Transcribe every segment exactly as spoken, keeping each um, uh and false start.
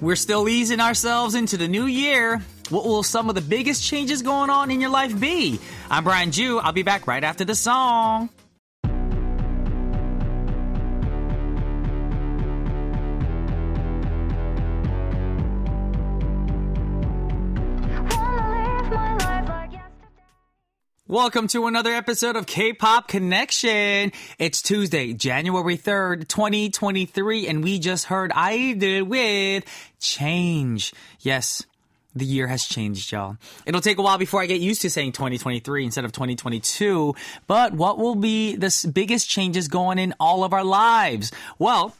We're still easing ourselves into the new year. What will some of the biggest changes going on in your life be? I'm Brian Ju. I'll be back right after the song. Welcome to another episode of K-Pop Connection. It's Tuesday, January third, twenty twenty-three, and we just heard I U with Change. Yes, the year has changed, y'all. It'll take a while before I get used to saying twenty twenty-three instead of twenty twenty-two, but what will be the biggest changes going in all of our lives? Well,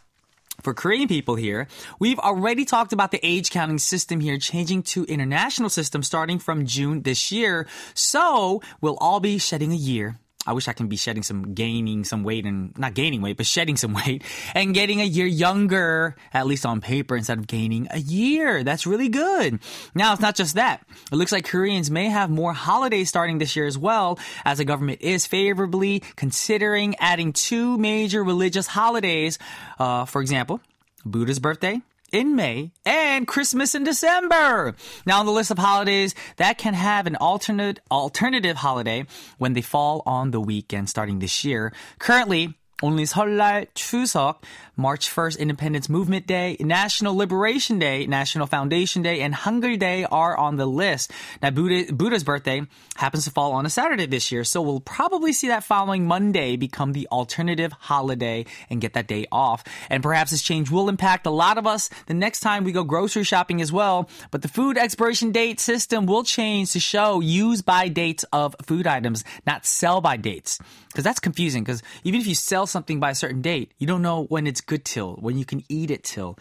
for Korean people here, we've already talked about the age counting system here changing to international system starting from June this year. So we'll all be shedding a year. I wish I can be shedding some, gaining some weight and not gaining weight, but shedding some weight and getting a year younger, at least on paper, instead of gaining a year. That's really good. Now, it's not just that. It looks like Koreans may have more holidays starting this year as well, as the government is favorably considering adding two major religious holidays. Uh, for example, Buddha's birthday in May and Christmas in December. Now on the list of holidays that can have an alternate alternative holiday when they fall on the weekend starting this year. Currently, only 설날, 추석, March first Independence Movement Day, National Liberation Day, National Foundation Day, and Hangul Day are on the list. Now, Buddha, Buddha's birthday happens to fall on a Saturday this year, so we'll probably see that following Monday become the alternative holiday and get that day off. And perhaps this change will impact a lot of us the next time we go grocery shopping as well, but the food expiration date system will change to show use by dates of food items, not sell by dates. Because that's confusing, because even if you sell something by a certain date, you don't know when it's good till, when you can eat it till.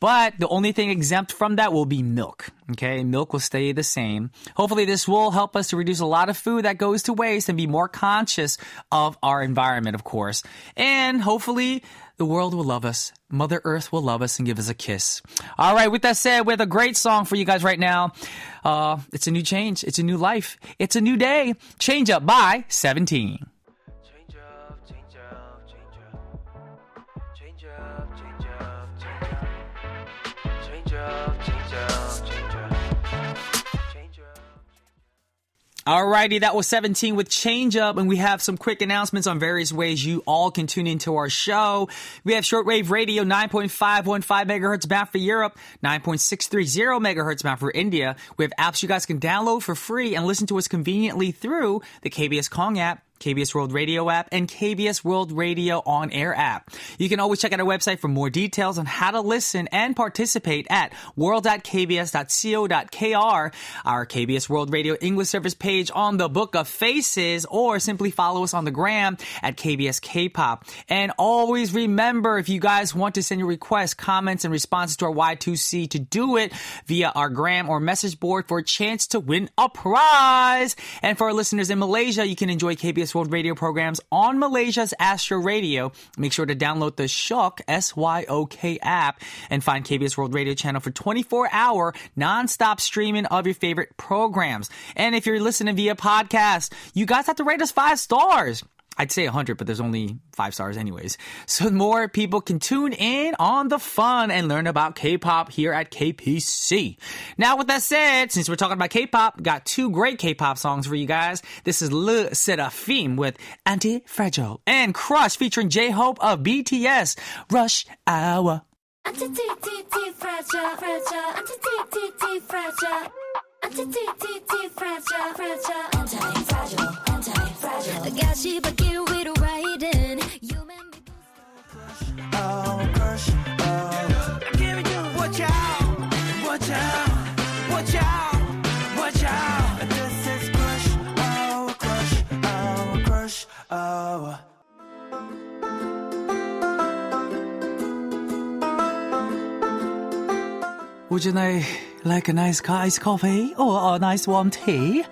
But the only thing exempt from that will be milk. Okay, milk will stay the same. Hopefully this will help us to reduce a lot of food that goes to waste and be more conscious of our environment, of course. And hopefully the world will love us. Mother Earth will love us and give us a kiss. All right, with that said, we have a great song for you guys right now. Uh, it's a new change. It's a new life. It's a new day. Change Up by seventeen. Alrighty, that was seventeen with Change Up, and we have some quick announcements on various ways you all can tune into our show. We have shortwave radio, nine point five one five megahertz map for Europe, nine point six three zero megahertz map for India. We have apps you guys can download for free and listen to us conveniently through the K B S Kong app, K B S World Radio app, and K B S World Radio On Air app. You can always check out our website for more details on how to listen and participate at world dot k b s dot co dot k r, our K B S World Radio English service page on the Book of Faces, or simply follow us on the gram at K B S K-Pop. And always remember, if you guys want to send your requests, comments, and responses to our Y two C, to do it via our gram or message board for a chance to win a prize. And for our listeners in Malaysia, you can enjoy K B S World Radio programs on Malaysia's Astro Radio. Make sure to download the Syok, S Y O K app, and find K B S World Radio channel for twenty-four hour non-stop streaming of your favorite programs. And if you're listening via podcast, you guys have to rate us five stars. I'd say one hundred, but there's only five stars anyways. So more people can tune in on the fun and learn about K-pop here at K P C. Now, with that said, since we're talking about K-pop, got two great K-pop songs for you guys. This is Le Seraphim with Anti-Fragile and Crush featuring J-Hope of B T S, Rush Hour. Anti-T-T-T-Fragile, fragile, anti-T-T-T-Fragile. Anti-T-T-T-Fragile, fragile, anti-fragile, anti-fragile. I got she back here with a writing. You made me crush, oh, crush, oh. I'm giving you, watch out, watch out, watch out, watch out. This is crush, oh, crush, oh, crush, oh. Would you like, like a nice iced coffee or a nice warm tea?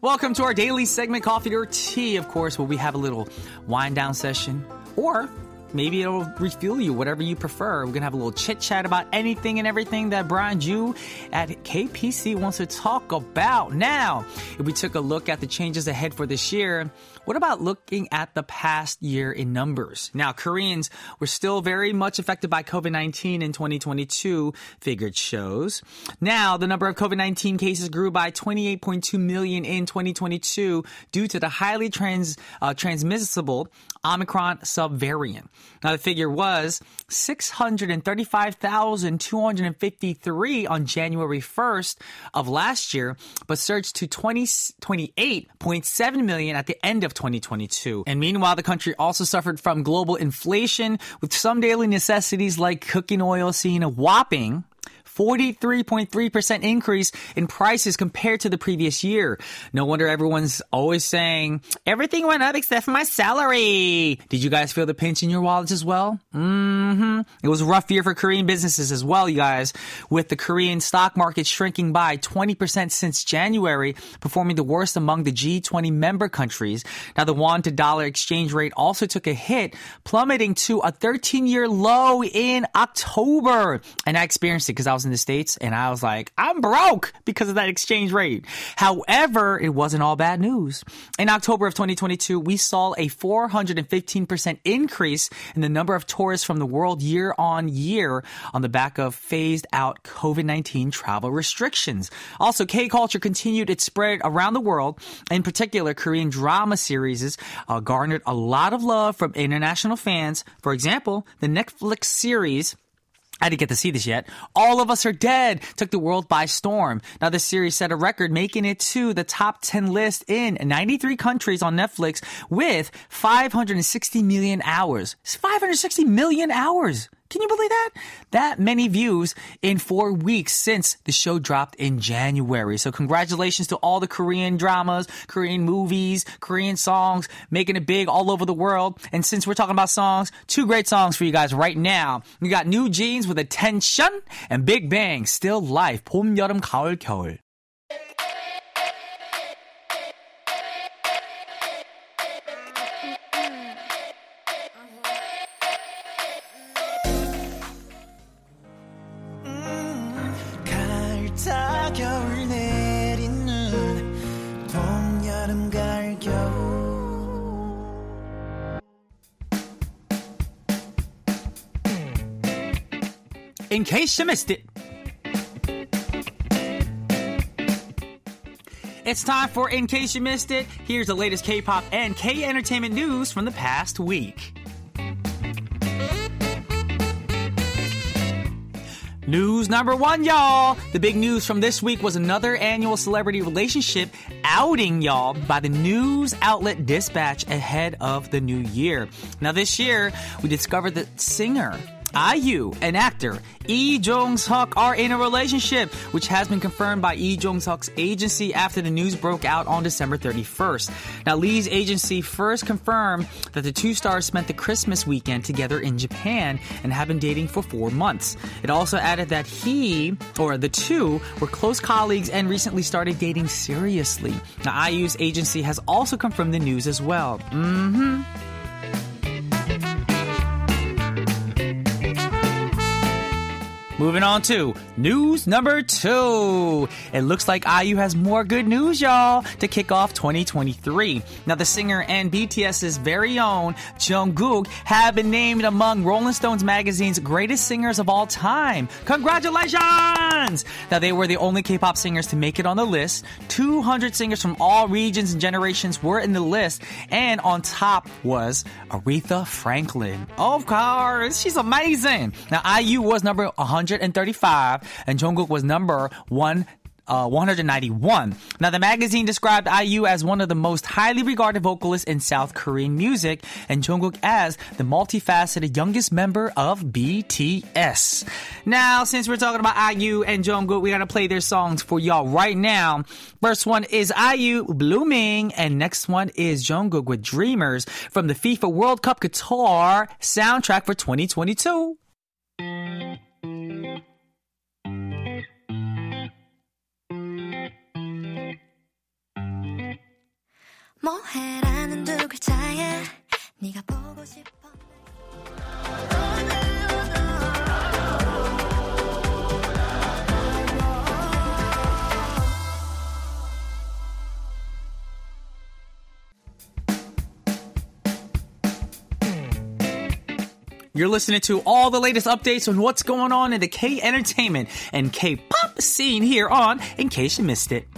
Welcome to our daily segment, Coffee or Tea, of course, where we have a little wind down session or Maybe it'll refuel you, whatever you prefer. We're going to have a little chit-chat about anything and everything that Brian Ju at K P C wants to talk about. Now, if we took a look at the changes ahead for this year, what about looking at the past year in numbers? Now, Koreans were still very much affected by covid nineteen in twenty twenty-two, figured shows. Now, the number of covid nineteen cases grew by twenty-eight point two million in twenty twenty-two due to the highly trans, uh, transmissible Omicron subvariant. Now, the figure was six hundred thirty-five thousand two hundred fifty-three on January first of last year, but surged to twenty-eight point seven million at the end of twenty twenty-two. And meanwhile, the country also suffered from global inflation, with some daily necessities like cooking oil seeing a whopping forty-three point three percent increase in prices compared to the previous year. No wonder everyone's always saying, everything went up except for my salary. Did you guys feel the pinch in your wallets as well? Mm-hmm. It was a rough year for Korean businesses as well, you guys, with the Korean stock market shrinking by twenty percent since January, performing the worst among the G twenty member countries. Now, the won to dollar exchange rate also took a hit, plummeting to a thirteen-year low in October. And I experienced it because I was in the States, and I was like, I'm broke because of that exchange rate. However, it wasn't all bad news. In October of twenty twenty-two, we saw a four hundred fifteen percent increase in the number of tourists from the world year on year on the back of phased out covid nineteen travel restrictions. Also, K-culture continued its spread around the world. In particular, Korean drama series uh, garnered a lot of love from international fans. For example, the Netflix series, I didn't get to see this yet, All of Us Are Dead, took the world by storm. Now, this series set a record, making it to the top ten list in ninety-three countries on Netflix with five hundred sixty million hours. It's five hundred sixty million hours. Can you believe that? That many views in four weeks since the show dropped in January. So congratulations to all the Korean dramas, Korean movies, Korean songs, making it big all over the world. And since we're talking about songs, two great songs for you guys right now. We got New Jeans with Attention and Big Bang, Still Life, 봄, 여름, 가을, 겨울. In case you missed it, it's time for In Case You Missed It. Here's the latest K-pop and K-entertainment news from the past week. News number one, y'all. The big news from this week was another annual celebrity relationship outing, y'all, by the news outlet Dispatch ahead of the new year. Now, this year, we discovered that singer I U and actor Lee Jong-suk are in a relationship, which has been confirmed by Lee Jong-suk's agency after the news broke out on December thirty-first. Now, Lee's agency first confirmed that the two stars spent the Christmas weekend together in Japan and have been dating for four months. It also added that he, or the two, were close colleagues and recently started dating seriously. Now, I U's agency has also confirmed the news as well. Mm-hmm. Moving on to news number two. It looks like I U has more good news, y'all, to kick off twenty twenty-three. Now, the singer and BTS's very own Jungkook have been named among Rolling Stone's magazine's greatest singers of all time. Congratulations! Now, they were the only K-pop singers to make it on the list. two hundred singers from all regions and generations were in the list, and on top was Aretha Franklin. Of course, she's amazing. Now, I U was number one hundred thirty-five, and Jungkook was number one, uh, one hundred ninety-one. Now, the magazine described I U as one of the most highly regarded vocalists in South Korean music, and Jungkook as the multifaceted youngest member of B T S. Now, since we're talking about I U and Jungkook, we gotta play their songs for y'all right now. First one is I U, Blooming, and next one is Jungkook with Dreamers from the FIFA World Cup Qatar soundtrack for twenty twenty-two. 뭐해라는 두 글자에 네가 보고 싶어 You're listening to all the latest updates on what's going on in the K entertainment and K-pop scene here on In Case You Missed It.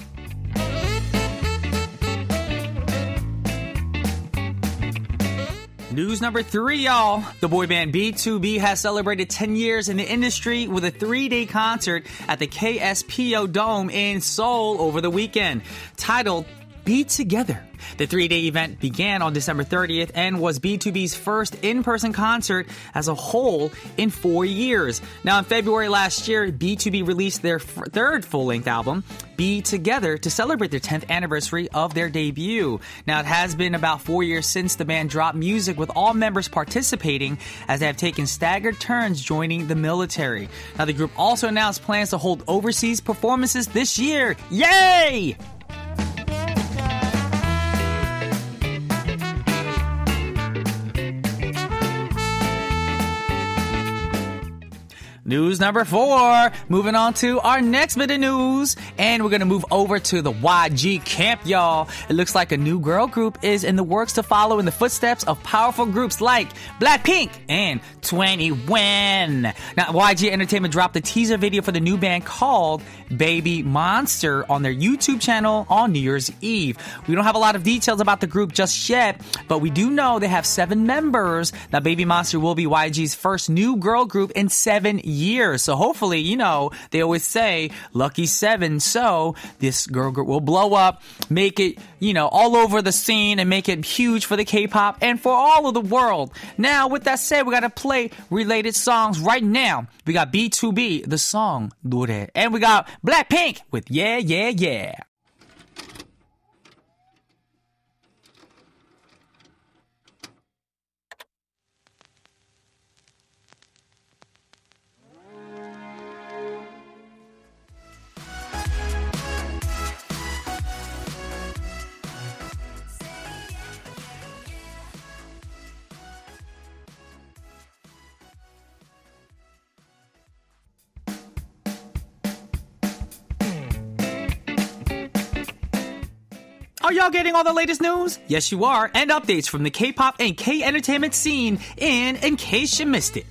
News number three, y'all. The boy band B T O B has celebrated ten years in the industry with a three-day concert at the K S P O Dome in Seoul over the weekend, titled Be Together. The three-day event began on December thirtieth and was B T O B's first in-person concert as a whole in four years. Now, in February last year, B T O B released their f- third full-length album, Be Together, to celebrate their tenth anniversary of their debut. Now, it has been about four years since the band dropped music, with all members participating as they have taken staggered turns joining the military. Now, the group also announced plans to hold overseas performances this year. Yay! News number four. Moving on to our next bit of news. And we're going to move over to the Y G camp, y'all. It looks like a new girl group is in the works to follow in the footsteps of powerful groups like Blackpink and twenty-one. Now, Y G Entertainment dropped a teaser video for the new band called Baby Monster on their YouTube channel on New Year's Eve. We don't have a lot of details about the group just yet, but we do know they have seven members. Now, Baby Monster will be Y G's first new girl group in seven years. years. So hopefully, you know, they always say lucky seven. So this girl group will blow up, make it, you know, all over the scene and make it huge for the K-pop and for all of the world. Now, with that said, we got to play related songs right now. We got B T O B, the song 노래, and we got Blackpink with Yeah, Yeah, Yeah. Are y'all getting all the latest news? Yes, you are, and updates from the K-pop and K-entertainment scene in In Case You Missed It.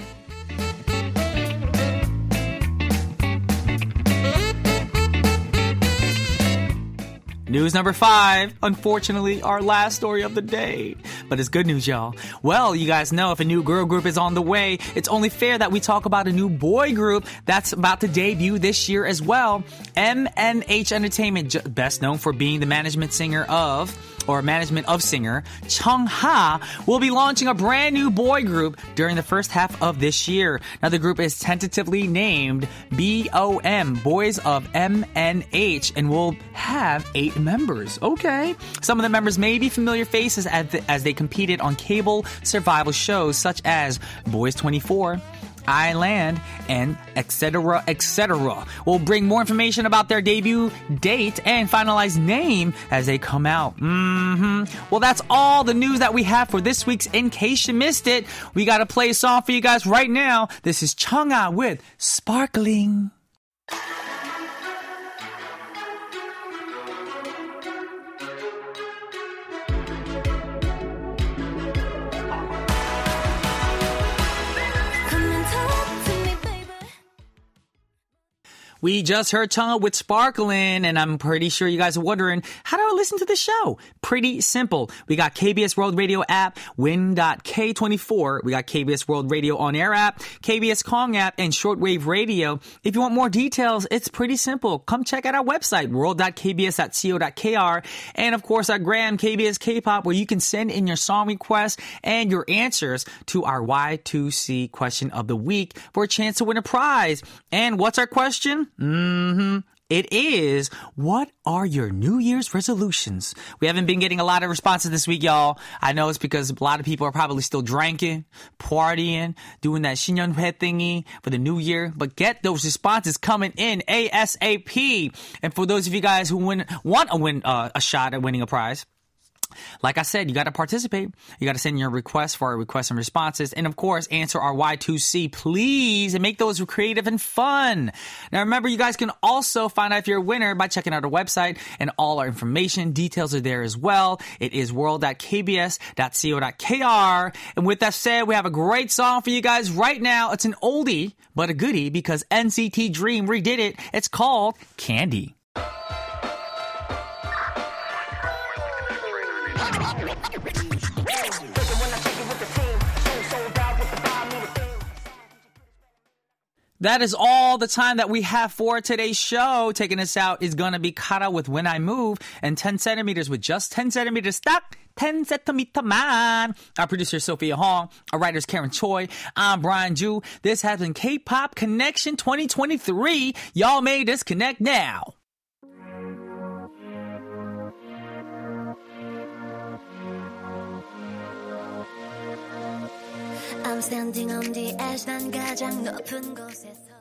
News number five. Unfortunately, our last story of the day. But it's good news, y'all. Well, you guys know if a new girl group is on the way, it's only fair that we talk about a new boy group that's about to debut this year as well. M N H Entertainment, best known for being the management singer of... or management of singer Chung Ha, will be launching a brand new boy group during the first half of this year. Now, the group is tentatively named B O M, Boys of M N H, and will have eight members. Okay. Some of the members may be familiar faces as, the, as they competed on cable survival shows such as Boys twenty-four, Island, and et cetera, et cetera. We'll bring more information about their debut date and finalized name as they come out. Mm-hmm. Well, that's all the news that we have for this week's In Case You Missed It. We got to play a song for you guys right now. This is Chung Ha with Sparkling. We just heard Chung Ha with Sparklin', and I'm pretty sure you guys are wondering, how do I listen to the show? Pretty simple. We got K B S World Radio app, win dot k twenty-four. We got K B S World Radio on air app, K B S Kong app, and shortwave radio. If you want more details, it's pretty simple. Come check out our website, world dot k b s dot co dot k r, and of course our gram, K B S K-pop, where you can send in your song requests and your answers to our Y two C question of the week for a chance to win a prize. And what's our question? Mm-hmm. It is, what are your New Year's resolutions? We haven't been getting a lot of responses this week, y'all. I know it's because a lot of people are probably still drinking, partying, doing that 신년회 thingy for the New Year. But get those responses coming in ASAP. And for those of you guys who win, want a win uh, a shot at winning a prize, Like I said, you got to participate. You got to send your requests for our requests and responses. And, of course, answer our Y two C, please, and make those creative and fun. Now, remember, you guys can also find out if you're a winner by checking out our website, and all our information details are there as well. It is world dot k b s dot co dot k r. And with that said, we have a great song for you guys right now. It's an oldie but a goodie because N C T Dream redid it. It's called Candy. That is all the time that we have for today's show. Taking us out is going to be Kara with When I Move and ten centimeters with Just ten centimeters Stuck. ten centimeter man. Our producer, Sophia Hong. Our writers, Karen Choi. I'm Brian Ju. This has been K-Pop Connection twenty twenty-three. Y'all may disconnect now. I'm standing on the edge, 난 가장 높은 곳에서